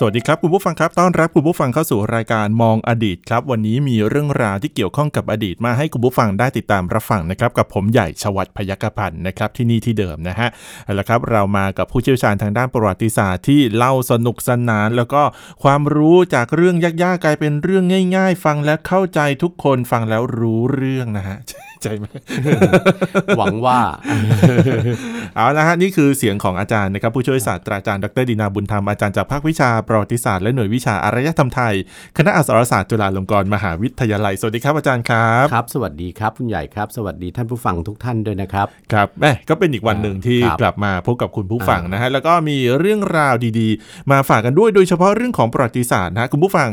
สวัสดีครับคุณผู้ฟังครับต้อนรับคุณผู้ฟังเข้าสู่รายการมองอดีตครับวันนี้มีเรื่องราวที่เกี่ยวข้องกับอดีตมาให้คุณผู้ฟังได้ติดตามรับฟังนะครับกับผมใหญ่ชวัฒน์พยัคฆพันธ์นะครับที่นี่ที่เดิมนะฮะเอาละครับเรามากับผู้เชี่ยวชาญทางด้านประวัติศาสตร์ที่เล่าสนุกสนานแล้วก็ความรู้จากเรื่องยากๆกลายเป็นเรื่องง่ายๆฟังแล้วเข้าใจทุกคนฟังแล้วรู้เรื่องนะฮะใจมั้ยหวังว่าเอาละฮะนี่คือเสียงของอาจารย์นะครับผู้ช่วยศาสตราจารย์ดร.ดินาบุญธรรมอาจารย์จากภาควิชาประวัติศาสตร์และหน่วยวิชาอารยธรรมไทยคณะอักษรศาสตร์จุฬาลงกรณ์มหาวิทยาลัยสวัสดีครับอาจารย์ครับครับสวัสดีครับคุณใหญ่ครับสวัสดีท่านผู้ฟังทุกท่านด้วยนะครับครับแหมก็เป็นอีกวันหนึ่งที่กลับมาพบกับคุณผู้ฟังนะฮะแล้วก็มีเรื่องราวดีๆมาฝากกันด้วยโดยเฉพาะเรื่องของประวัติศาสตร์นะคุณผู้ฟัง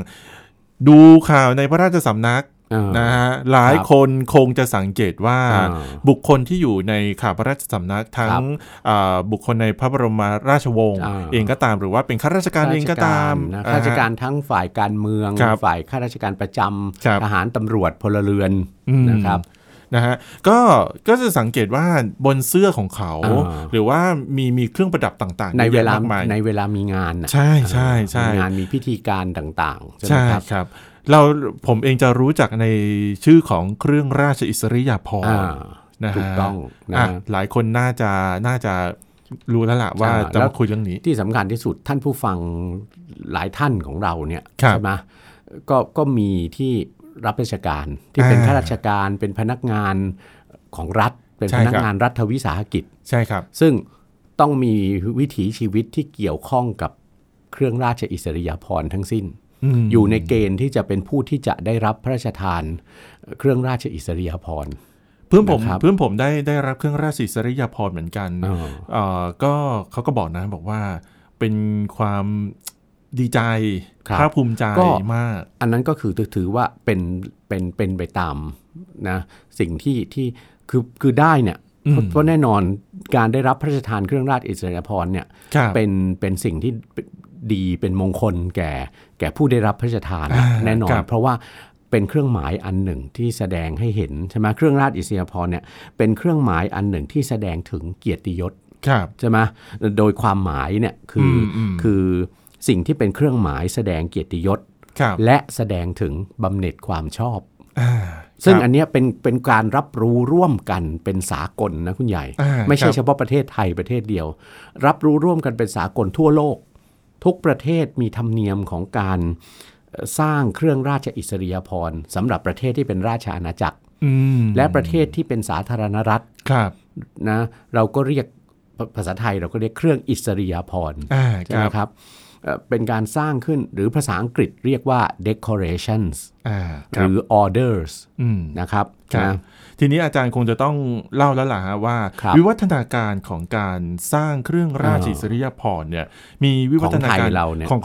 ดูข่าวในพระราชสำนักนะฮะหลายคนคงจะสังเกตว่าบุคคลที่อยู่ในข่าวพระราชสำนักทั้งบุคคลในพระบรมราชวงศ์เองก็ตามหรือว่าเป็นข้าราชการเองก็ตามข้าราชการทั้งฝ่ายการเมืองฝ่ายข้าราชการประจำทหารตำรวจพลเรือนนะครับนะฮะก็จะสังเกตว่าบนเสื้อของเขาหรือว่ามีเครื่องประดับต่างๆในเวลามีงานใช่ใช่ใช่งานมีพิธีการต่างๆใช่ครับผมเองจะรู้จักในชื่อของเครื่องราชอิสริยาภรณ์นะฮะถูกต้องนะหลายคนน่าจะรู้แล้วล่ะว่าจะมาคุยเรื่องนี้ที่สำคัญที่สุดท่านผู้ฟังหลายท่านของเราเนี่ยใช่ไหมก็มีที่รับราชการที่เป็นข้าราชการเป็นพนักงานของรัฐเป็นพนักงานรัฐวิสาหกิจใช่ครับซึ่งต้องมีวิถีชีวิตที่เกี่ยวข้องกับเครื่องราชอิสริยาภรณ์ทั้งสิ้นอยู่ในเกณฑ์ที่จะเป็นผู้ที่จะได้รับพระราชทานเครื่องราชอิสริยาภรณ์เพื่อนผมได้รับเครื่องราชอิสริยาภรณ์เหมือนกันก็เขาก็บอกนะบอกว่าเป็นความดีใจภาคภูมิใจมากอันนั้นก็คือถือว่าเป็นไปตามนะสิ่งที่คือได้เนี่ยเพราะแน่นอนการได้รับพระราชทานเครื่องราชอิสริยาภรณ์เนี่ยเป็นสิ่งที่ดีเป็นมงคลแก่ผู้ได้รับพระราชทานแน่นอนเพราะว่าเป็นเครื่องหมายอันหนึ่งที่แสดงให้เห็นใช่ไหมเครื่องราชอิสริยาภรณ์เนี่ยเป็นเครื่องหมายอันหนึ่งที่แสดงถึงเกียรติยศใช่ไหมโดยความหมายเนี่ยคือสิ่งที่เป็นเครื่องหมายแสดงเกียรติยศและแสดงถึงบำเหน็จความชอบซึ่งอันนี้เป็นการรับรู้ร่วมกันเป็นสากลนะคุณใหญ่ไม่ใช่เฉพาะประเทศไทยประเทศเดียวรับรู้ร่วมกันเป็นสากลทั่วโลกทุกประเทศมีธรรมเนียมของการสร้างเครื่องราชอิสริยาภรณ์สำหรับประเทศที่เป็นราชอาณาจักรและประเทศที่เป็นสาธารณรัฐนะเราก็เรียกภาษาไทยเราก็เรียกเครื่องอิสริยาภรณ์ใช่ไหมครับเป็นการสร้างขึ้นหรือภาษาอังกฤษเรียกว่า decorations หรือ orders นะครับนะทีนี้อาจารย์คงจะต้องเล่าแล้วล่ะว่าวิวัฒนาการของการสร้างเครื่องราชอิสริยาภรณ์เนี่ยมีวิวัฒนาการ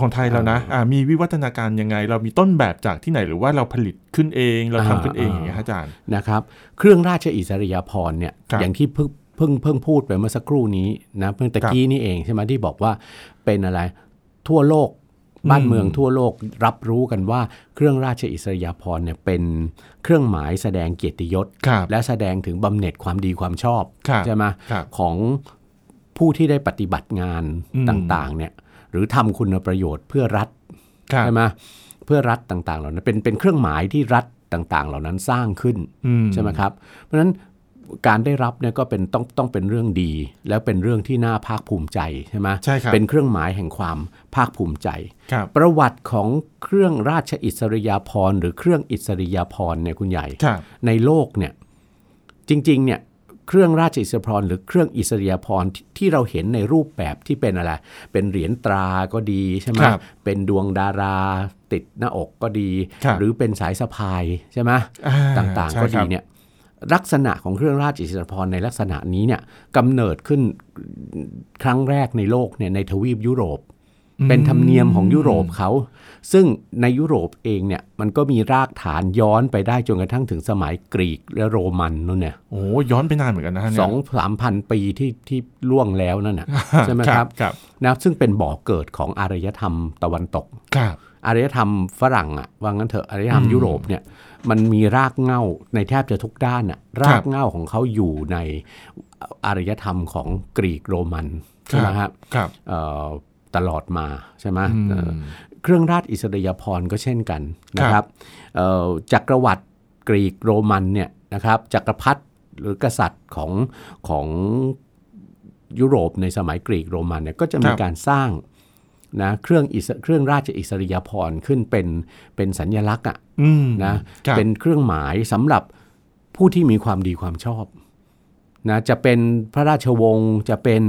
ของไทยเรานะมีวิวัฒนาการยังไงเรามีต้นแบบจากที่ไหนหรือว่าเราผลิตขึ้นเองเราทำขึ้นเองอย่างเงี้ยอาจารย์นะครับเครื่องราชอิสริยาภรณ์เนี่ยอย่างที่เพิ่งพูดไปเมื่อสักครู่นี้นะเพิ่งตะกี้นี่เองใช่ไหมที่บอกว่าเป็นอะไรทั่วโลกบ้านเมืองทั่วโลกรับรู้กันว่าเครื่องราชอิสริยาภรณ์เนี่ยเป็นเครื่องหมายแสดงเกียรติยศและแสดงถึงบำเหน็จความดีความชอบใช่ไหมของผู้ที่ได้ปฏิบัติงานต่างๆเนี่ยหรือทำคุณประโยชน์เพื่อรัฐใช่ไหมเพื่อรัฐต่างๆเหล่านั้นเป็นเครื่องหมายที่รัฐต่างๆเหล่านั้นสร้างขึ้นใช่ไหมครับเพราะฉะนั้นการได้รับเนี่ยก็เป็นต้องเป็นเรื่องดีแล้วเป็นเรื่องที่น่าภาคภูมิใจใช่ไหมใช่ครับเป็นเครื่องหมายแห่งความภาคภูมิใจประวัติของเครื่องราชอิสริยาภรณ์หรือเครื่องอิสริยาภรณ์เนี่ยคุณใหญ่ในโลกเนี่ยจริงๆเนี่ยเครื่องราชอิสริยาภรณ์หรือเครื่องอิสริยาภรณ์ที่เราเห็นในรูปแบบที่เป็นอะไรเป็นเหรียญตราก็ดีใช่ไหมเป็นดวงดาราติดหน้าอกก็ดีหรือเป็นสายสะพายใช่ไหมต่างๆก็ดีเนี่ยลักษณะของเครื่องราชอิสริยาภรณ์ในลักษณะนี้เนี่ยกำเนิดขึ้นครั้งแรกในโลกเนี่ยในทวีปยุโรป เป็นธรรมเนียมของยุโรปเขาซึ่งในยุโรปเองเนี่ยมันก็มีรากฐานย้อนไปได้จนกระทั่งถึงสมัยกรีกและโรมันนู่นเนี่ยโอ้ย้อนไปนานเหมือนกันนะฮะ 2-3,000 ปีที่ล่วงแล้วนั่นน่ะ ใช่ไหมครับ นะซึ่งเป็นบ่อเกิดของอารยธรรมตะวันตกอารยธรรมฝรั่งอ่ะว่างั้นเถอะอารยธรรมยุโรปเนี่ยมันมีรากเหง้าในแทบจะทุกด้านอ่ะรากเหง้าของเขาอยู่ในอารยธรรมของกรีกโรมันใช่ไหมครับตลอดมาใช่ไหมเครื่องราชอิสริยาภรณ์ก็เช่นกันนะครับจักรวรรดิกรีกโรมันเนี่ยนะครับจักรพรรดิหรือกษัตริย์ของยุโรปในสมัยกรีกโรมันเนี่ยก็จะมีการสร้างนะเครื่องราชอิสริยาภรณ์ขึ้นเป็นสัญลักษณ์อ่ะนะเป็นเครื่องหมายสำหรับผู้ที่มีความดีความชอบนะจะเป็นพระราชวงศ์จะเป็น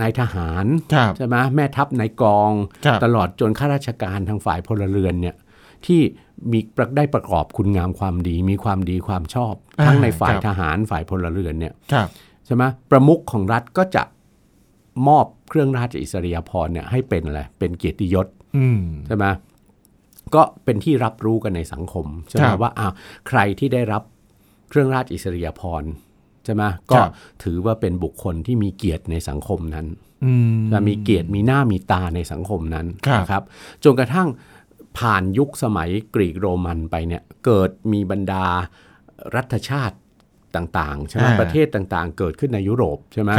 นายทหารใช่ไหมแม่ทัพนายกองตลอดจนข้าราชการทางฝ่ายพลเรือนเนี่ยที่มีได้ประกอบคุณงามความดีมีความดีความชอบทั้งในฝ่ายทหารฝ่ายพลเรือนเนี่ยใช่ไหมประมุขของรัฐก็จะมอบเครื่องราชอิสริยาภรณ์เนี่ยให้เป็นอะไรเป็นเกียรติยศใช่ไหมก็เป็นที่รับรู้กันในสังคมใช่ไหมว่าใครที่ได้รับเครื่องราชอิสริยาภรณ์ใช่ไหมก็ถือว่าเป็นบุคคลที่มีเกียรติในสังคมนั้นและมีเกียรติมีหน้ามีตาในสังคมนั้นนะครับจนกระทั่งผ่านยุคสมัยกรีกโรมันไปเนี่ยเกิดมีบรรดารัฐชาติต่างๆใช่ไหมประเทศต่างๆเกิดขึ้นในยุโรปใช่ไหม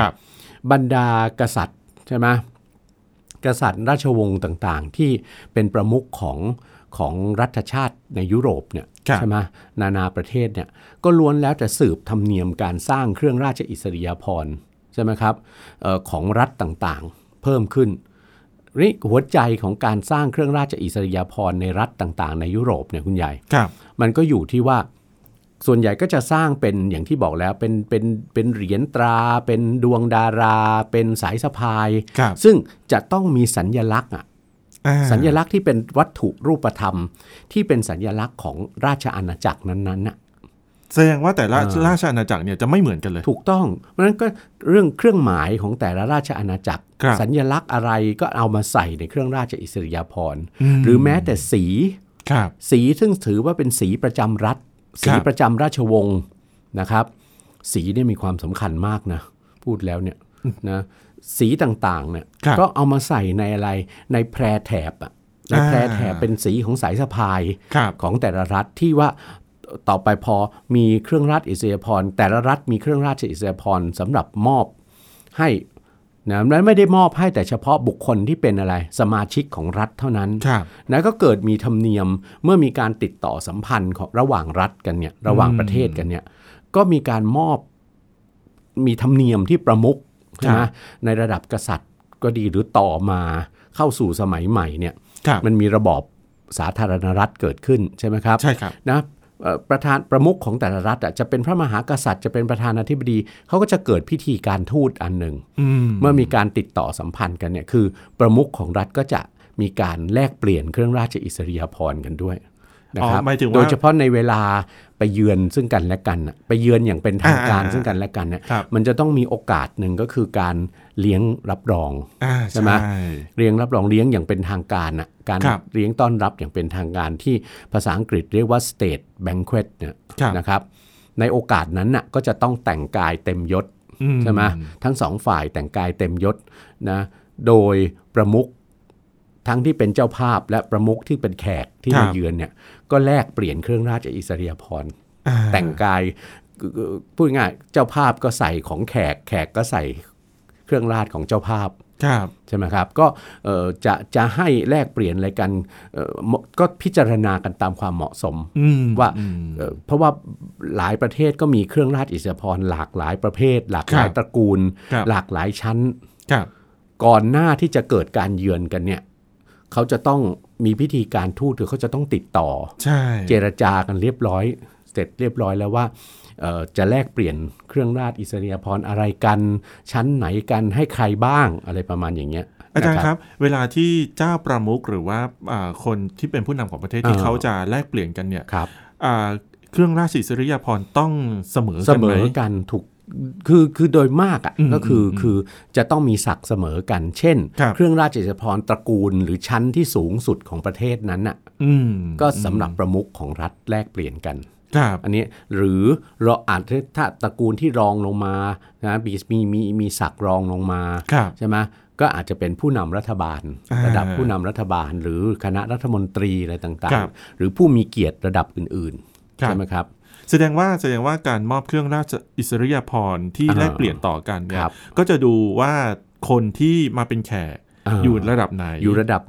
บรรดากษัตริย์ใช่ไหมกษัตริย์ราชวงศ์ต่างๆที่เป็นประมุขของรัฐชาติในยุโรปเนี่ยใช่ไหมนานาประเทศเนี่ยก็ล้วนแล้วจะสืบธรรมเนียมการสร้างเครื่องราชอิสริยาภรณ์ใช่ไหมครับของรัฐต่างๆเพิ่มขึ้นนี่หัวใจของการสร้างเครื่องราชอิสริยาภรณ์ในรัฐต่างๆในยุโรปเนี่ยคุณใหญ่มันก็อยู่ที่ว่าส่วนใหญ่ก็จะสร้างเป็นอย่างที่บอกแล้วเป็นเหรียญตราเป็นดวงดาราเป็นสายสะพายซึ่งจะต้องมีสัญลักษณ์สัญลักษณ์ที่เป็นวัตถุรูปธรรมที่เป็นสัญลักษณ์ของราชอาณาจักรนั้นๆน่ะแสดงว่าแต่ละราชอาณาจักรเนี่ยจะไม่เหมือนกันเลยถูกต้องเพราะฉะนั้นก็เรื่องเครื่องหมายของแต่ละราชอาณาจักรสัญลักษณ์อะไรก็เอามาใส่ในเครื่องราชอิสริยาภรณ์หรือแม้แต่สีซึ่งถือว่าเป็นสีประจำรัฐสีประจำราชวงศ์นะครับสีเนี่ยมีความสำคัญมากนะพูดแล้วเนี่ยนะสีต่างๆเนี่ยก็เอามาใส่ในอะไรในแพรแถบอ่ะในแพรแถบเป็นสีของสายสะพายของแต่ละรัฐที่ว่าต่อไปพอมีเครื่องราชอิสริยาภรณ์แต่ละรัฐมีเครื่องราชอิสริยาภรณ์สำหรับมอบให้นะไม่ได้มอบให้แต่เฉพาะบุคคลที่เป็นอะไรสมาชิกของรัฐเท่านั้นนะก็เกิดมีธรรมเนียมเมื่อมีการติดต่อสัมพันธ์ของระหว่างรัฐกันเนี่ยระหว่างประเทศกันเนี่ยก็มีการมอบมีธรรมเนียมที่ประมุขใช่ไหมในระดับกษัตริย์ก็ดีหรือต่อมาเข้าสู่สมัยใหม่เนี่ยมันมีระบอบสาธารณรัฐเกิดขึ้นใช่ไหมครับใช่ครับนะประธานประมุขของแต่ละรัฐจะเป็นพระมหากษัตริย์จะเป็นประธานาธิบดีเขาก็จะเกิดพิธีการทูตอันหนึ่งเมื่อมีการติดต่อสัมพันธ์กันเนี่ยคือประมุขของรัฐก็จะมีการแลกเปลี่ยนเครื่องราชอิสริยาภรณ์กันด้วยนะครับโดยเฉพาะในเวลาไปเยือนซึ่งกันและกันไปเยือนอย่างเป็นทางการซึ่งกันและกันเนี่ยมันจะต้องมีโอกาสหนึ่งก็คือการเลี้ยงรับรองใช่ไหมเลี้ยงรับรองเลี้ยงอย่างเป็นทางการอ่ะการเลี้ยงต้อนรับอย่างเป็นทางการที่ภาษาอังกฤษเรียกว่า state banquet เนี่ยนะครับในโอกาสนั้นน่ะก็จะต้องแต่งกายเต็มยศใช่ไหมทั้งสองฝ่ายแต่งกายเต็มยศนะโดยประมุขทั้งที่เป็นเจ้าภาพและประมุขที่เป็นแขกที่มาเยือนเนี่ยก็แลกเปลี่ยนเครื่องราชอิสริยาภรณ์แต่งกายพูดง่ายเจ้าภาพก็ใส่ของแขกแขกก็ใส่เครื่องราชของเจ้าภาพใช่ไหมครับก็จะให้แลกเปลี่ยนอะไรกันก็พิจารณากันตามความเหมาะสมว่าเพราะว่าหลายประเทศก็มีเครื่องราชอิสริยาภรณ์หลากหลายประเภทหลากหลายตระกูลหลากหลายชั้นก่อนหน้าที่จะเกิดการเยือนกันเนี่ยเขาจะต้องมีพิธีการทูตหรือเขาจะต้องติดต่อเจรจากันเรียบร้อยเสร็จเรียบร้อยแล้วว่าจะแลกเปลี่ยนเครื่องราชอิสริยาภรณ์อะไรกันชั้นไหนกันให้ใครบ้างอะไรประมาณอย่างเงี้ยอาจารย์ครับเวลาที่เจ้าประมุขหรือว่าคนที่เป็นผู้นำของประเทศที่เขาจะแลกเปลี่ยนกันเนี่ยเครื่องราชอิสริยาภรณ์ต้องเสมอกันไหมเสมอกันถูก คือโดยมากอ่ะก็คือจะต้องมีศักดิ์เสมอกันเช่นเครื่องราชอิสริยาภรณ์ตระกูลหรือชั้นที่สูงสุดของประเทศนั้นอ่ะก็สำหรับประมุขของรัฐแลกเปลี่ยนกันอันนี้หรือเราอาจถ้าตระกูลที่รองลงมานะมีศักดิ์รองลงมาใช่ไหมก็อาจจะเป็นผู้นำรัฐบาลระดับผู้นำรัฐบาลหรือคณะรัฐมนตรีอะไรต่างๆหรือผู้มีเกียรติระดับอื่นๆใช่ไหมครับแสดงว่าการมอบเครื่องราชอิสริยาภรณ์ที่แลกเปลี่ยนต่อกันเนี่ยก็จะดูว่าคนที่มาเป็นแขกอยู่ระดับ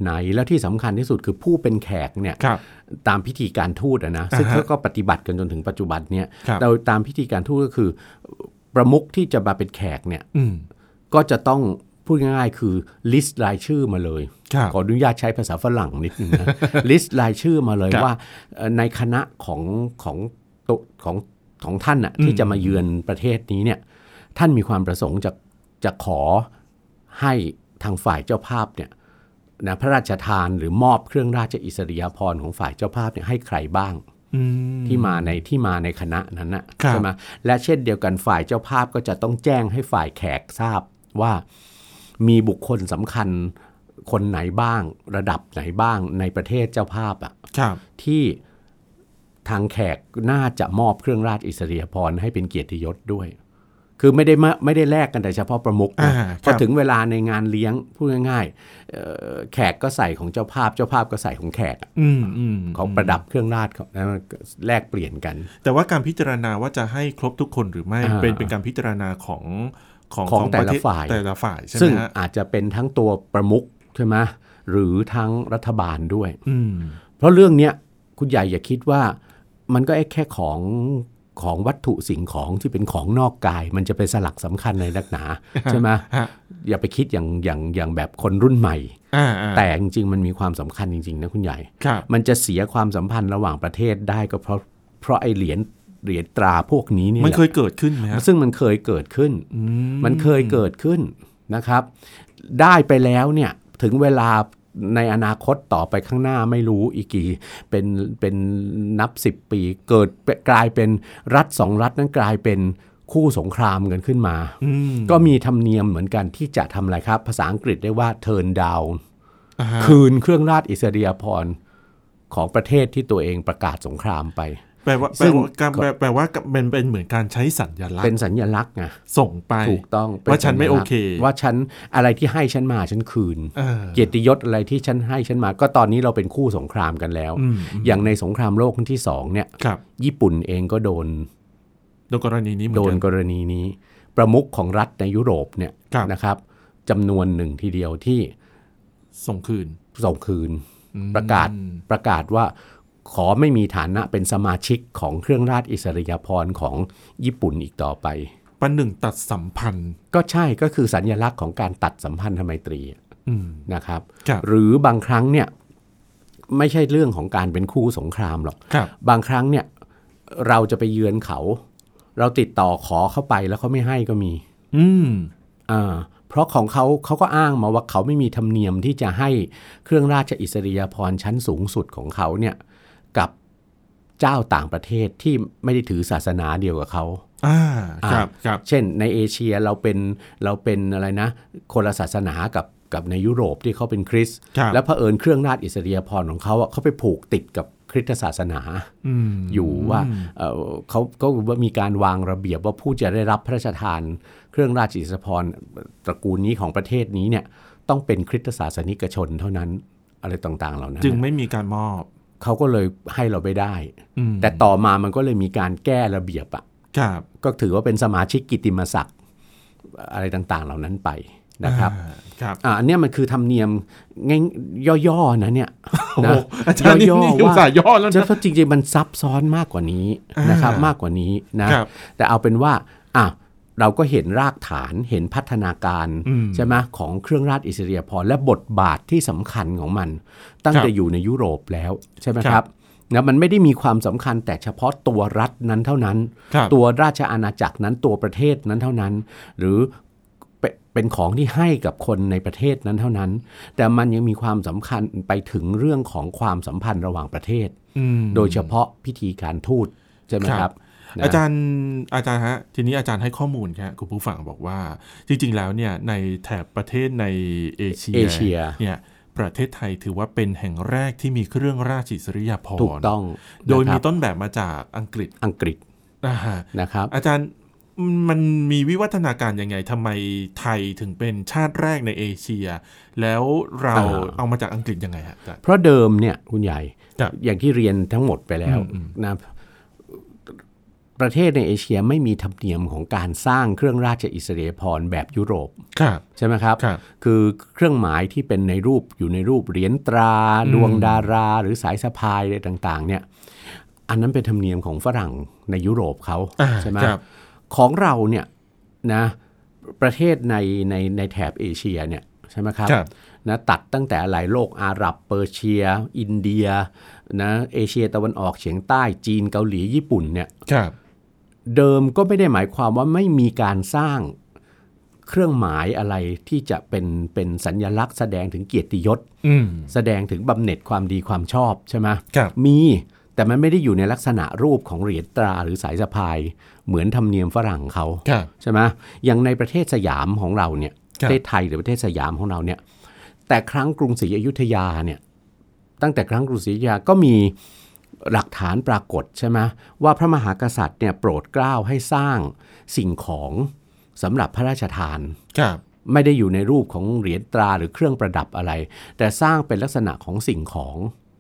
ไหนและที่สำคัญที่สุดคือผู้เป็นแขกเนี่ยตามพิธีการทูตนะซึ่งเขาก็ปฏิบัติกันจนถึงปัจจุบันเนี่ยโดยตามพิธีการทูตก็คือประมุขที่จะมาเป็นแขกเนี่ยก็จะต้องพูดง่ายๆคือลิสต์รายชื่อมาเลยขออนุญาตใช้ภาษาฝรั่งนิดนึงนะลิสต์รายชื่อมาเลยว่าในคณะของท่านน่ะที่จะมาเยือนประเทศนี้เนี่ยท่านมีความประสงค์จะขอให้ทางฝ่ายเจ้าภาพเนี่ยนะพระราชทานหรือมอบเครื่องราชอิสริยาภรณ์ของฝ่ายเจ้าภาพเนี่ยให้ใครบ้างที่มาในคณะนั้นน่ะใช่มั้ยและเช่นเดียวกันฝ่ายเจ้าภาพก็จะต้องแจ้งให้ฝ่ายแขกทราบว่ามีบุคคลสำคัญคนไหนบ้างระดับไหนบ้างในประเทศเจ้าภาพอ่ะที่ทางแขกน่าจะมอบเครื่องราชอิสริยาภรณ์ให้เป็นเกียรติยศด้วยคือไม่ได้แลกกันแต่เฉพาะประมุขนะพอถึงเวลาในงานเลี้ยงพูดง่ายๆแขกก็ใส่ของเจ้าภาพก็ใส่ของแขกของประดับเครื่องราชนะแลกเปลี่ยนกันแต่ว่าการพิจารณาว่าจะให้ครบทุกคนหรือไม่เป็นการพิจารณาของแต่ละฝ่ายซึ่งอาจจะเป็นทั้งตัวประมุขใช่ไหมหรือทั้งรัฐบาลด้วยเพราะเรื่องเนี้ยคุณใหญ่อย่าคิดว่ามันก็แค่ของวัตถุสิ่งของที่เป็นของนอกกายมันจะเป็นสลักสำคัญในลักษณะใช่ไหมอย่าไปคิดอย่างแบบคนรุ่นใหม่แต่จริงๆมันมีความสำคัญจริงๆนะคุณใหญ่มันจะเสียความสัมพันธ์ระหว่างประเทศได้ก็เพราะไอ้เหรียญตราพวกนี้นี่มันเคยเกิดขึ้นไหมซึ่งมันเคยเกิดขึ้นนะครับได้ไปแล้วเนี่ยถึงเวลาในอนาคตต่อไปข้างหน้าไม่รู้อีกกี่เป็นนับ10ปีเกิดกลายเป็นรัฐ2รัฐนั้นกลายเป็นคู่สงครามกันขึ้นมาก็มีธรรมเนียมเหมือนกันที่จะทำอะไรครับภาษาอังกฤษเรียกว่า turn down คืนเครื่องราชอิสริยาภรณ์ของประเทศที่ตัวเองประกาศสงครามไปแปลว่าเป็นเหมือนการใช้สัญลักษณ์เป็นสัญลักษณ์ไงส่งไปถูกต้องว่าฉันไม่โอเคว่าฉันอะไรที่ให้ฉันมาฉันคืนเกียรติยศอะไรที่ฉันให้ฉันมาก็ตอนนี้เราเป็นคู่สงครามกันแล้วอย่างในสงครามโลกครั้งที่2เนี่ยญี่ปุ่นเองก็โดนกรณีนี้เหมือนกันโดนกรณีนี้ประมุขของรัฐในยุโรปเนี่ยนะครับจำนวนหนึ่งทีเดียวที่ส่งคืนประกาศว่าขอไม่มีฐานะเป็นสมาชิกของเครื่องราชอิสริยาภรณ์ของญี่ปุ่นอีกต่อไปประหนึ่งตัดสัมพันธ์ก็ใช่ก็คือสัญลักษณ์ของการตัดสัมพันธไมตรีนะครับหรือบางครั้งเนี่ยไม่ใช่เรื่องของการเป็นคู่สงครามหรอกบางครั้งเนี่ยเราจะไปเยือนเขาเราติดต่อขอเข้าไปแล้วเขาไม่ให้ก็มีเพราะของเขาก็อ้างมาว่าเขาไม่มีธรรมเนียมที่จะให้เครื่องราชอิสริยาภรณ์ชั้นสูงสุดของเขาเนี่ยกับเจ้าต่างประเทศที่ไม่ได้ถือศาสนาเดียวกับเขาครับเช่นในเอเชียเราเป็นอะไรนะคนละศาสนากับในยุโรปที่เขาเป็นคริสต์แล้วเผอิญเครื่องราชอิสริยาภรณ์ของเขาเขาไปผูกติดกับคริสตศาสนาอยู่ว่าเขาว่ามีการวางระเบียบว่าผู้จะได้รับพระราชทานเครื่องราชอิสริยาภรณ์ตระกูลนี้ของประเทศนี้เนี่ยต้องเป็นคริสตศาสนิกชนเท่านั้นอะไรต่างๆเหล่านั้นจึงไม่มีการมอบเขาก็เลยให้เราไม่ได้แต่ต่อมามันก็เลยมีการแก้ระเบียบอ่ะก็ถือว่าเป็นสมาชิกกิตติมศักดิ์อะไรต่างๆเหล่านั้นไปนะครับอันนี้มันคือธรรมเนียมย่อๆนะเนี่ยนะย่อๆว่าจะจริงๆมันซับซ้อนมากกว่านี้นะครับมากกว่านี้นะแต่เอาเป็นว่าเราก็เห็นรากฐานเห็นพัฒนาการใช่ไหมของเครื่องราชอิสริยาภรณ์และบทบาทที่สำคัญของมันตั้งแต่อยู่ในยุโรปแล้วใช่ไหมครับนะมันไม่ได้มีความสำคัญแต่เฉพาะตัวรัฐนั้นเท่านั้นตัวราชอาณาจักรนั้นตัวประเทศนั้นเท่านั้นหรือเป็นของที่ให้กับคนในประเทศนั้นเท่านั้นแต่มันยังมีความสำคัญไปถึงเรื่องของความสัมพันธ์ระหว่างประเทศโดยเฉพาะพิธีการทูตใช่ไหมครับ อาจารย์ฮะทีนี้อาจารย์ให้ข้อมูลครับคุณผู้ฟังบอกว่าจริงๆแล้วเนี่ยในแถบประเทศในเอเชียเนี่ยประเทศไทยถือว่าเป็นแห่งแรกที่มีเครื่องราชอิสริยาภรณ์ถูกต้องโดยมีต้นแบบมาจากอังกฤษนะครับอาจารย์มันมีวิวัฒนาการยังไงทำไมไทยถึงเป็นชาติแรกในเอเชียแล้วเราเอามาจากอังกฤษยังไงฮะเพราะเดิมเนี่ยคุณใหญ่อย่างที่เรียนทั้งหมดไปแล้วนะประเทศในเอเชียไม่มีธรรมเนียมของการสร้างเครื่องราชอิสริยาภรณ์แบบยุโรปใช่ไหมครับคือเครื่องหมายที่เป็นในรูปอยู่ในรูปเหรียญตราดวงดาราหรือสายสะพายอะไรต่างๆเนี่ยอันนั้นเป็นธรรมเนียมของฝรั่งในยุโรปเขาใช่ไหมของเราเนี่ยนะประเทศในแถบเอเชียเนี่ยใช่ไหมครับนะตัดตั้งแต่หลายโลกอาหรับเปอร์เซียอินเดียนะเอเชียตะวันออกเฉียงใต้จีนเกาหลีญี่ปุ่นเนี่ยเดิมก็ไม่ได้หมายความว่าไม่มีการสร้างเครื่องหมายอะไรที่จะเป็นสัญลักษณ์แสดงถึงเกียรติยศแสดงถึงบำเหน็จความดีความชอบใช่ไหมมีแต่มันไม่ได้อยู่ในลักษณะรูปของเหรียญตราหรือสายสะพายเหมือนธรรมเนียมฝรั่งเขาใช่ไหมอย่างในประเทศสยามของเราเนี่ยประเทศไทยหรือประเทศสยามของเราเนี่ยแต่ครั้งกรุงศรีอยุธยาเนี่ยตั้งแต่ครั้งกรุงศรีอยุธยาก็มีหลักฐานปรากฏใช่ไหมว่าพระมหากษัตริย์เนี่ยโปรดเกล้าให้สร้างสิ่งของสำหรับพระราชทานไม่ได้อยู่ในรูปของเหรียญตราหรือเครื่องประดับอะไรแต่สร้างเป็นลักษณะของสิ่งของ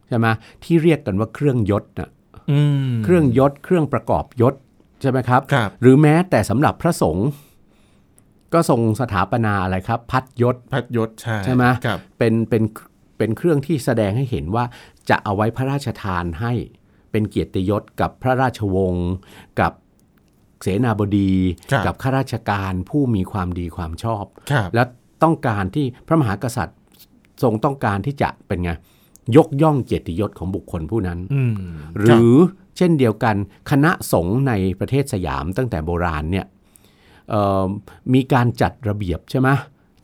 ใช่ไหมที่เรียกกันว่าเครื่องยศนะเครื่องยศเครื่องประกอบยศใช่ไหมครับหรือแม้แต่สำหรับพระสงฆ์ก็ทรงสถาปนาอะไรครับพัดยศใช่ไหมเป็นเครื่องที่แสดงให้เห็นว่าจะเอาไว้พระราชทานให้เป็นเกียรติยศกับพระราชวงศ์กับเสนาบดีกับข้าราชการผู้มีความดีความชอบและต้องการที่พระมหากษัตริย์ทรงต้องการที่จะเป็นไงยกย่องเกียรติยศของบุคคลผู้นั้นหรือเช่นเดียวกันคณะสงฆ์ในประเทศสยามตั้งแต่โบราณเนี่ยมีการจัดระเบียบใช่ไหม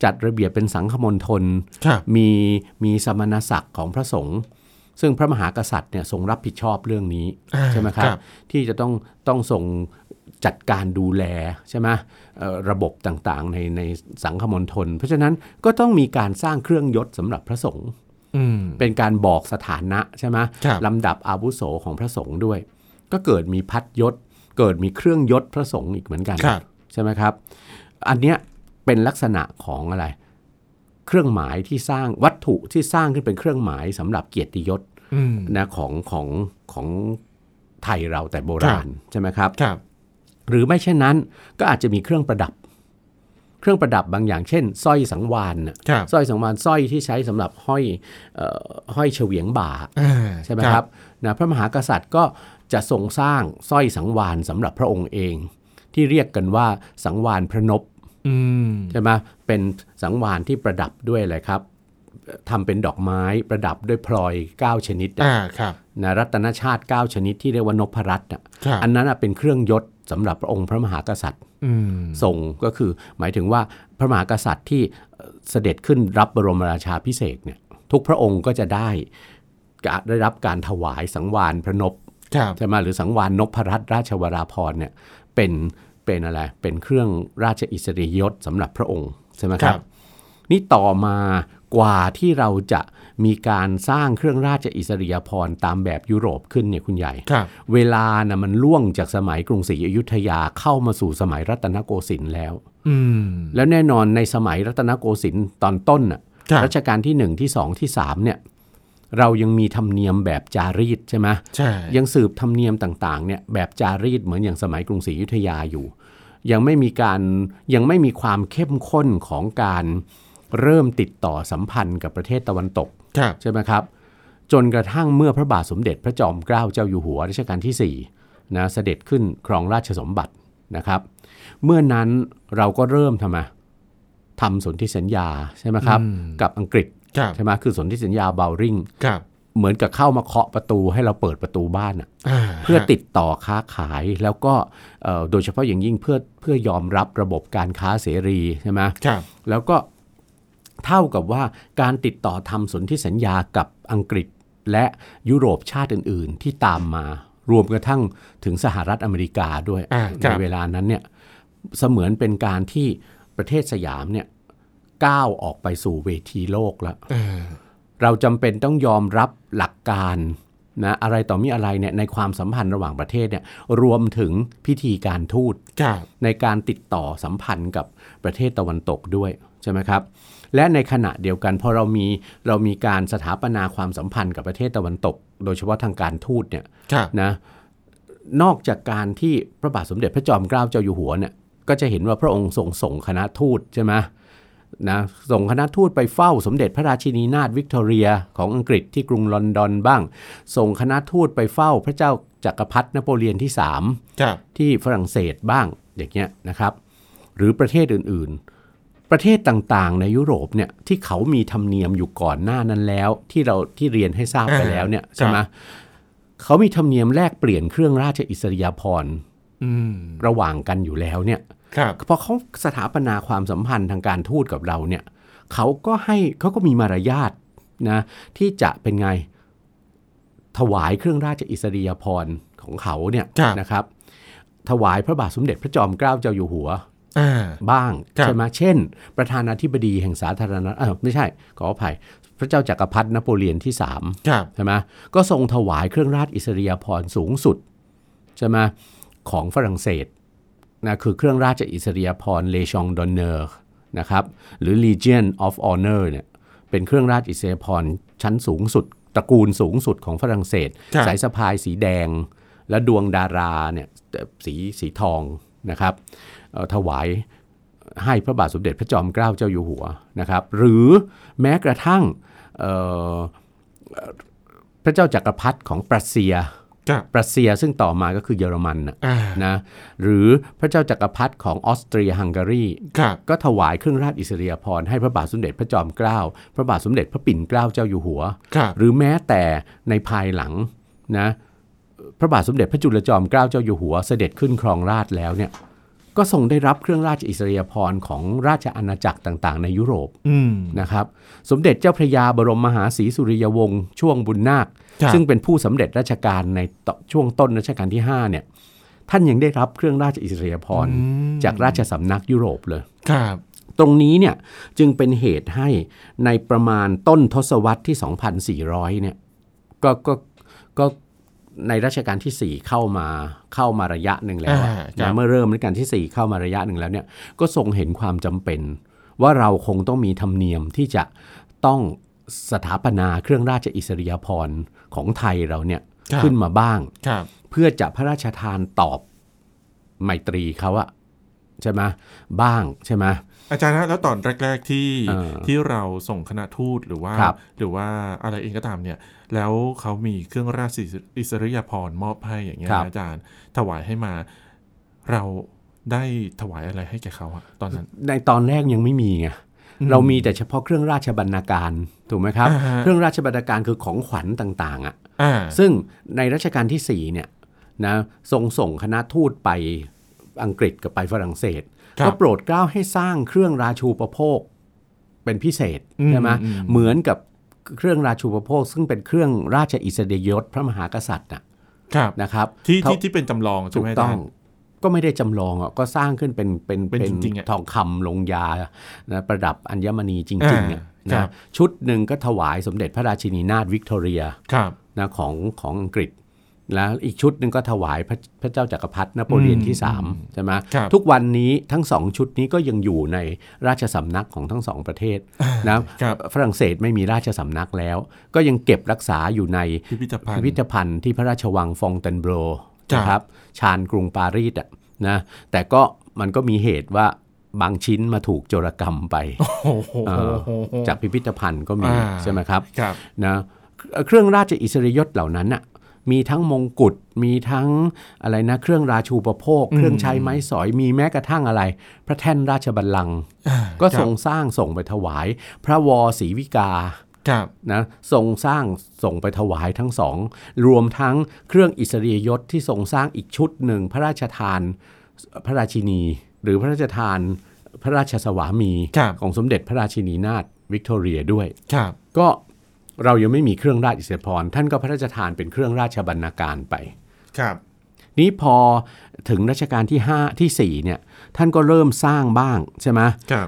จัดระเบียบเป็นสังฆมณฑลมีสมณศักดิ์ของพระสงฆ์ซึ่งพระมหากษัตริย์เนี่ยทรงรับผิดชอบเรื่องนี้ใช่ไหมครับที่จะต้องทรงจัดการดูแลใช่ไหมระบบต่างๆในสังฆมณฑลเพราะฉะนั้นก็ต้องมีการสร้างเครื่องยศสำหรับพระสงฆ์เป็นการบอกสถานะใช่ไหมลำดับอาวุโสของพระสงฆ์ด้วยก็เกิดมีพัดยศเกิดมีเครื่องยศพระสงฆ์อีกเหมือนกันใช่ไหมครับอันเนี้ยเป็นลักษณะของอะไรเครื่องหมายที่สร้างวัตถุที่สร้างขึ้นเป็นเครื่องหมายสำหรับเกียรติยศนะของไทยเราแต่โบราณใช่ไหมครับหรือไม่เช่นนั้นก็อาจจะมีเครื่องประดับบางอย่างเช่นสร้อยสังวาลสร้อยสังวาลสร้อยที่ใช้สำหรับห้อยเฉวียงบ่าใช่ไหมครับนะพระมหากษัตริย์ก็จะทรงสร้างสร้อยสังวาลสำหรับพระองค์เองที่เรียกกันว่าสังวาลพระนพใช่ไหมเป็นสังวาลที่ประดับด้วยอะไรครับทำเป็นดอกไม้ประดับด้วยพลอย9ชนิดนะรัตนชาติ9ชนิดที่เรียกว่านพรัตน์อันนั้นเป็นเครื่องยศสำหรับพระองค์พระมหากษัตริย์ทรงก็คือหมายถึงว่าพระมหากษัตริย์ที่เสด็จขึ้นรับบรมราชาภิเษกเนี่ยทุกพระองค์ก็จะได้รับการถวายสังวาลพระนพใช่ไหมหรือสังวาลนพรัตน์ราชวราภรณ์เนี่ยเป็นอะไรเป็นเครื่องราชอิสริยยศสำหรับพระองค์ใช่ไหมครับนี่ต่อมากว่าที่เราจะมีการสร้างเครื่องราชอิสริยาภรณ์ตามแบบยุโรปขึ้นเนี่ยคุณใหญ่เวลานะมันล่วงจากสมัยกรุงศรีอยุธยาเข้ามาสู่สมัยรัตนโกสินทร์แล้วแล้วแน่นอนในสมัยรัตนโกสินทร์ตอนต้นน่ะรัชกาลที่1ที่2ที่3เนี่ยเรายังมีธรรมเนียมแบบจารีตใช่ไหมยังสืบธรรมเนียมต่างๆเนี่ยแบบจารีตเหมือนอย่างสมัยกรุงศรีอยุธยาอยู่ยังไม่มีความเข้มข้นของการเริ่มติดต่อสัมพันธ์กับประเทศตะวันตกใช่ไหมครับจนกระทั่งเมื่อพระบาทสมเด็จพระจอมเกล้าเจ้าอยู่หัวรัชกาลที่4นะเสด็จขึ้นครองราชสมบัตินะครับเมื่อนั้นเราก็เริ่มทำสนธิสัญญาใช่ไหมครับกับอังกฤษใช่ไหมคือสนธิสัญญาบาวริงเหมือนกับเข้ามาเคาะประตูให้เราเปิดประตูบ้านเพื่อติดต่อค้าขายแล้วก็โดยเฉพาะอย่างยิ่งเพื่อยอมรับระบบการค้าเสรีใช่ไหมแล้วก็เท่ากับว่าการติดต่อทำสนธิสัญญากับอังกฤษและยุโรปชาติอื่นๆที่ตามมา รวมกระทั่งถึงสหรัฐอเมริกาด้วยในเวลานั้นเนี่ยเสมือนเป็นการที่ประเทศสยามเนี่ยก้าวออกไปสู่เวทีโลกแล้วเราจำเป็นต้องยอมรับหลักการนะอะไรต่อมีอะไรเนี่ยในความสัมพันธ์ระหว่างประเทศเนี่ยรวมถึงพิธีการทูตในการติดต่อสัมพันธ์กับประเทศตะวันตกด้วยใช่ไหมครับและในขณะเดียวกันพอเรามีการสถาปนาความสัมพันธ์กับประเทศตะวันตกโดยเฉพาะทางการทูตเนี่ยนะนอกจากการที่พระบาทสมเด็จพระจอมเกล้าเจ้าอยู่หัวเนี่ยก็จะเห็นว่าพระองค์ทรงส่งคณะทูตใช่ไหมนะส่งคณะทูตไปเฝ้าสมเด็จพระราชินีนาถวิกตอเรียของอังกฤษที่กรุงลอนดอนบ้างส่งคณะทูตไปเฝ้าพระเจ้าจักรพรรดินโปเลียนที่3ที่ฝรั่งเศสบ้างอย่างเงี้ยนะครับหรือประเทศอื่นๆประเทศต่างๆในยุโรปเนี่ยที่เขามีธรรมเนียมอยู่ก่อนหน้านั้นแล้วที่เรียนให้ทราบไปแล้วเนี่ยใช่ไหมเขามีธรรมเนียมแลกเปลี่ยนเครื่องราชอิสริยาภรณ์ระหว่างกันอยู่แล้วเนี่ยพอเขาสถาปนาความสัมพันธ์ทางการทูตกับเราเนี่ยเขาก็มีมารยาทนะที่จะเป็นไงถวายเครื่องราชอิสริยาภรณ์ของเขาเนี่ยนะครับถวายพระบาทสมเด็จพระจอมเกล้าเจ้าอยู่หัวบ้างใช่ไหมเช่นประธานาธิบดีแห่งสาธารณรัฐไม่ใช่ขออภัยพระเจ้าจักรพรรดินโปเลียนที่3ใช่ไหมก็ทรงถวายเครื่องราชอิสริยาภรณ์สูงสุดใช่ไหมของฝรั่งเศสนะคือเครื่องราชอิสริยาภรณ์ Légion d'honneur นะครับหรือ Legion of Honor เนี่ยเป็นเครื่องราชอิสริยาภรณ์ชั้นสูงสุดตระกูลสูงสุดของฝรั่งเศสสายสะพายสีแดงและดวงดาราเนี่ยสีทองนะครับถวายให้พระบาทสมเด็จพระจอมเกล้าเจ้าอยู่หัวนะครับหรือแม้กระทั่งพระเจ้าจักรพรรดิของปรัสเซียซึ่งต่อมาก็คือเยอรมันนะหรือพระเจ้าจักรพรรดิของออสเตรียฮังการีก็ถวายเครื่องราชอิสริยาภรณ์ให้พระบาทสมเด็จพระจอมเกล้าพระบาทสมเด็จพระปิ่นเกล้าเจ้าอยู่หัวหรือแม้แต่ในภายหลังนะพระบาทสมเด็จพระจุลจอมเกล้าเจ้าอยู่หัวเสด็จขึ้นครองราชย์แล้วเนี่ยก็ทรงได้รับเครื่องราชอิสริยาภรณ์ของราชอาณาจักรต่างๆในยุโรปนะครับสมเด็จเจ้าพระยาบรมมหาศรีสุริยวงศ์ช่วงบุญนาคซึ่งเป็นผู้สำเร็จราชการในช่วงต้นรัชกาลที่5เนี่ยท่านยังได้รับเครื่องราชอิสริยาภรณ์จากราชสำนักยุโรปเลยตรงนี้เนี่ยจึงเป็นเหตุให้ในประมาณต้นทศวรรษที่ 2,400 เนี่ยก็ในรัชกาลที่4เข้ามาระยะหนึ่งแล้วนะเมื่อเริ่มรัชกาลที่4เข้ามาระยะหนึ่งแล้วเนี่ยก็ทรงเห็นความจำเป็นว่าเราคงต้องมีธรรมเนียมที่จะต้องสถาปนาเครื่องราชอิสริยาภรณ์ของไทยเราเนี่ยขึ้นมาบ้างเพื่อจะพระราชทานตอบไมตรีเขาอะใช่ไหมบ้างใช่ไหมอาจารย์นะแล้วตอนแรกๆที่เราส่งคณะทูตหรือว่าอะไรเองก็ตามเนี่ยแล้วเขามีเครื่องราชอิสริยาภรณ์มอบให้อย่างเงี้ยอาจารย์ถวายให้มาเราได้ถวายอะไรให้แก่เขาอะตอนนั้นในตอนแรกยังไม่มีไงเรามีแต่เฉพาะเครื่องราชบรรณาการถูกไหมครับเครื่องราชบรรณาการคือของขวัญต่างๆอะซึ่งในรัชกาลที่4เนี่ยนะทรงส่งคณะทูตไปอังกฤษกับไปฝรั่งเศสก็โปรดเกล้าให้สร้างเครื่องราชูปโภคเป็นพิเศษใช่ไหมเหมือนกับเครื่องราชูปโภคซึ่งเป็นเครื่องราชอิสริยยศพระมหากษัตริย์นะครับที่เป็นจำลองใช่ไหมถูกต้องก็ไม่ได้จำลองอ่ะก็สร้างขึ้นเป็นทองคำลงยานะประดับอัญมณีจริงๆนะชุดหนึ่งก็ถวายสมเด็จพระราชินีนาถวิกตอเรียนะของอังกฤษแล้วอีกชุดหนึ่งก็ถวายพระเจ้าจักรพรรดินโปเลียนที่3ใช่ไหมทุกวันนี้ทั้ง2ชุดนี้ก็ยังอยู่ในราชสำนักของทั้ง2ประเทศนะฝรั่งเศสไม่มีราชสำนักแล้วก็ยังเก็บรักษาอยู่ในพิพิธภัณฑ์ที่พระราชวังฟองเทนโบรนะครับชานกรุงปารีสนะแต่ก็มันก็มีเหตุว่าบางชิ้นมาถูกโจรกรรมไปจากพิพิธภัณฑ์ก็มีใช่ไหมครับนะเครื่องราชอิสริยยศเหล่านั้นนะมีทั้งมงกุฎมีทั้งอะไรนะเครื่องราชูปโภคเครื่องใช้ไม้สอยมีแม้กระทั่งอะไรพระแท่นราชบัลลังก์ก็ทรงสร้างส่งไปถวายพระวรศรีวิกานะทรงสร้างส่งไปถวายทั้งสองรวมทั้งเครื่องอิสริยยศที่ทรงสร้างอีกชุดหนึ่งพระราชทานพระราชินีหรือพระราชทานพระราชสวามีของสมเด็จพระราชินีนาถวิกตอเรียด้วยก็เรายังไม่มีเครื่องราชอิสริยาภรณ์ท่านก็พระราชทานเป็นเครื่องราชบรรณาการไป ครับนี้พอถึงรัชกาลที่5ที่4เนี่ยท่านก็เริ่มสร้างบ้างใช่ไหม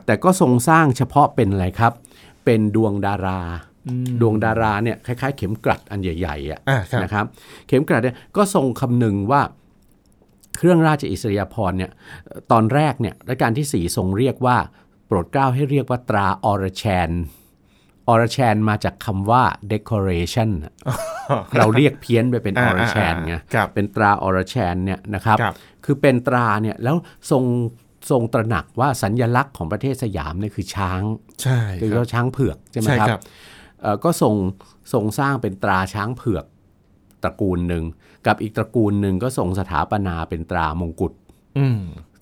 แต่ก็ทรงสร้างเฉพาะเป็นอะไรครับเป็นดวงดาราเนี่ยคล้ายๆเข็มกลัดอันใหญ่ๆ นะครับเข็มกลัดเนี่ยก็ทรงคำนึงว่าเครื่องราชอิสริยาภรณ์เนี่ยตอนแรกเนี่ยรัชกาลที่4ทรงเรียกว่าโปรดเกล้าให้เรียกว่าตราอรแชนมาจากคำว่า decoration เราเรียกเพี้ยนไปเป็นอรแชนไงเป็นตราอรแชนเนี่ยนะครับคือเป็นตราเนี่ยแล้วทรงตระหนักว่าสัญลักษณ์ของประเทศสยามเนี่ยคือช้างใช่คือช้างเผือกใช่ไหมครับก็ทรงสร้างเป็นตราช้างเผือกตระกูลหนึ่งกับอีกตระกูลหนึ่งก็ทรงสถาปนาเป็นตรามงกุฎ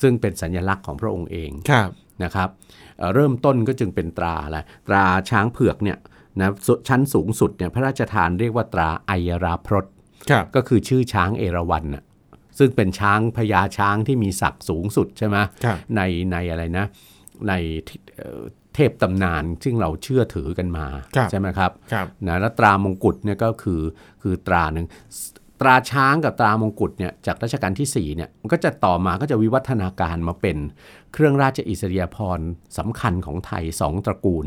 ซึ่งเป็นสัญลักษณ์ของพระองค์เองนะครับเริ่มต้นก็จึงเป็นตราอะไรตราช้างเผือกเนี่ยนะชั้นสูงสุดเนี่ยพระราชทานเรียกว่าตราอัยราพรตก็คือชื่อช้างเอราวัณน่ะซึ่งเป็นช้างพญาช้างที่มีศักดิ์สูงสุดใช่ไหมในอะไรนะในเทพตำนานซึ่งเราเชื่อถือกันมาใช่ไหมครับนะแล้วตรามงกุฎเนี่ยก็คือตราหนึ่งตราช้างกับตรามงกุฎเนี่ยจากรัชกาลที่4เนี่ยมันก็จะต่อมาก็จะวิวัฒนาการมาเป็นเครื่องราชอิสริยาภรณ์สำคัญของไทย2ตระกูล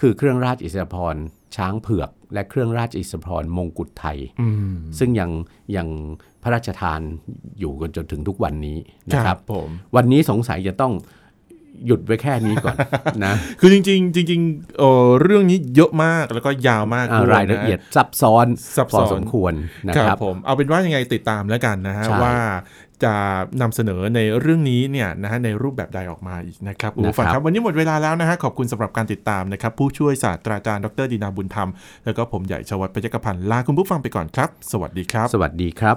คือเครื่องราชอิสริยาภรณ์ช้างเผือกและเครื่องราชอิสริยาภรณ์มงกุฎไทยซึ่งยังพระราชทานอยู่กันจนถึงทุกวันนี้นะครับผมวันนี้สงสัยจะต้องหยุดไว้แค่นี้ก่อนนะคือจริงเรื่องนี้เยอะมากแล้วก็ยาวมากรายละเอียดซับซ้อนพอสมควรนะครับผมเอาเป็นว่ายังไงติดตามแล้วกันนะฮะว่าจะนำเสนอในเรื่องนี้เนี่ยนะฮะในรูปแบบใดออกมาอีกนะครับคุณผู้ฟังครับวันนี้หมดเวลาแล้วนะฮะขอบคุณสำหรับการติดตามนะครับผู้ช่วยศาสตราจารย์ดรดีนาบุญธรรมแล้วก็ผมใหญ่ชวัฒน์ ปัญจกพันธ์ลาคุณผู้ฟังไปก่อนครับสวัสดีครับสวัสดีครับ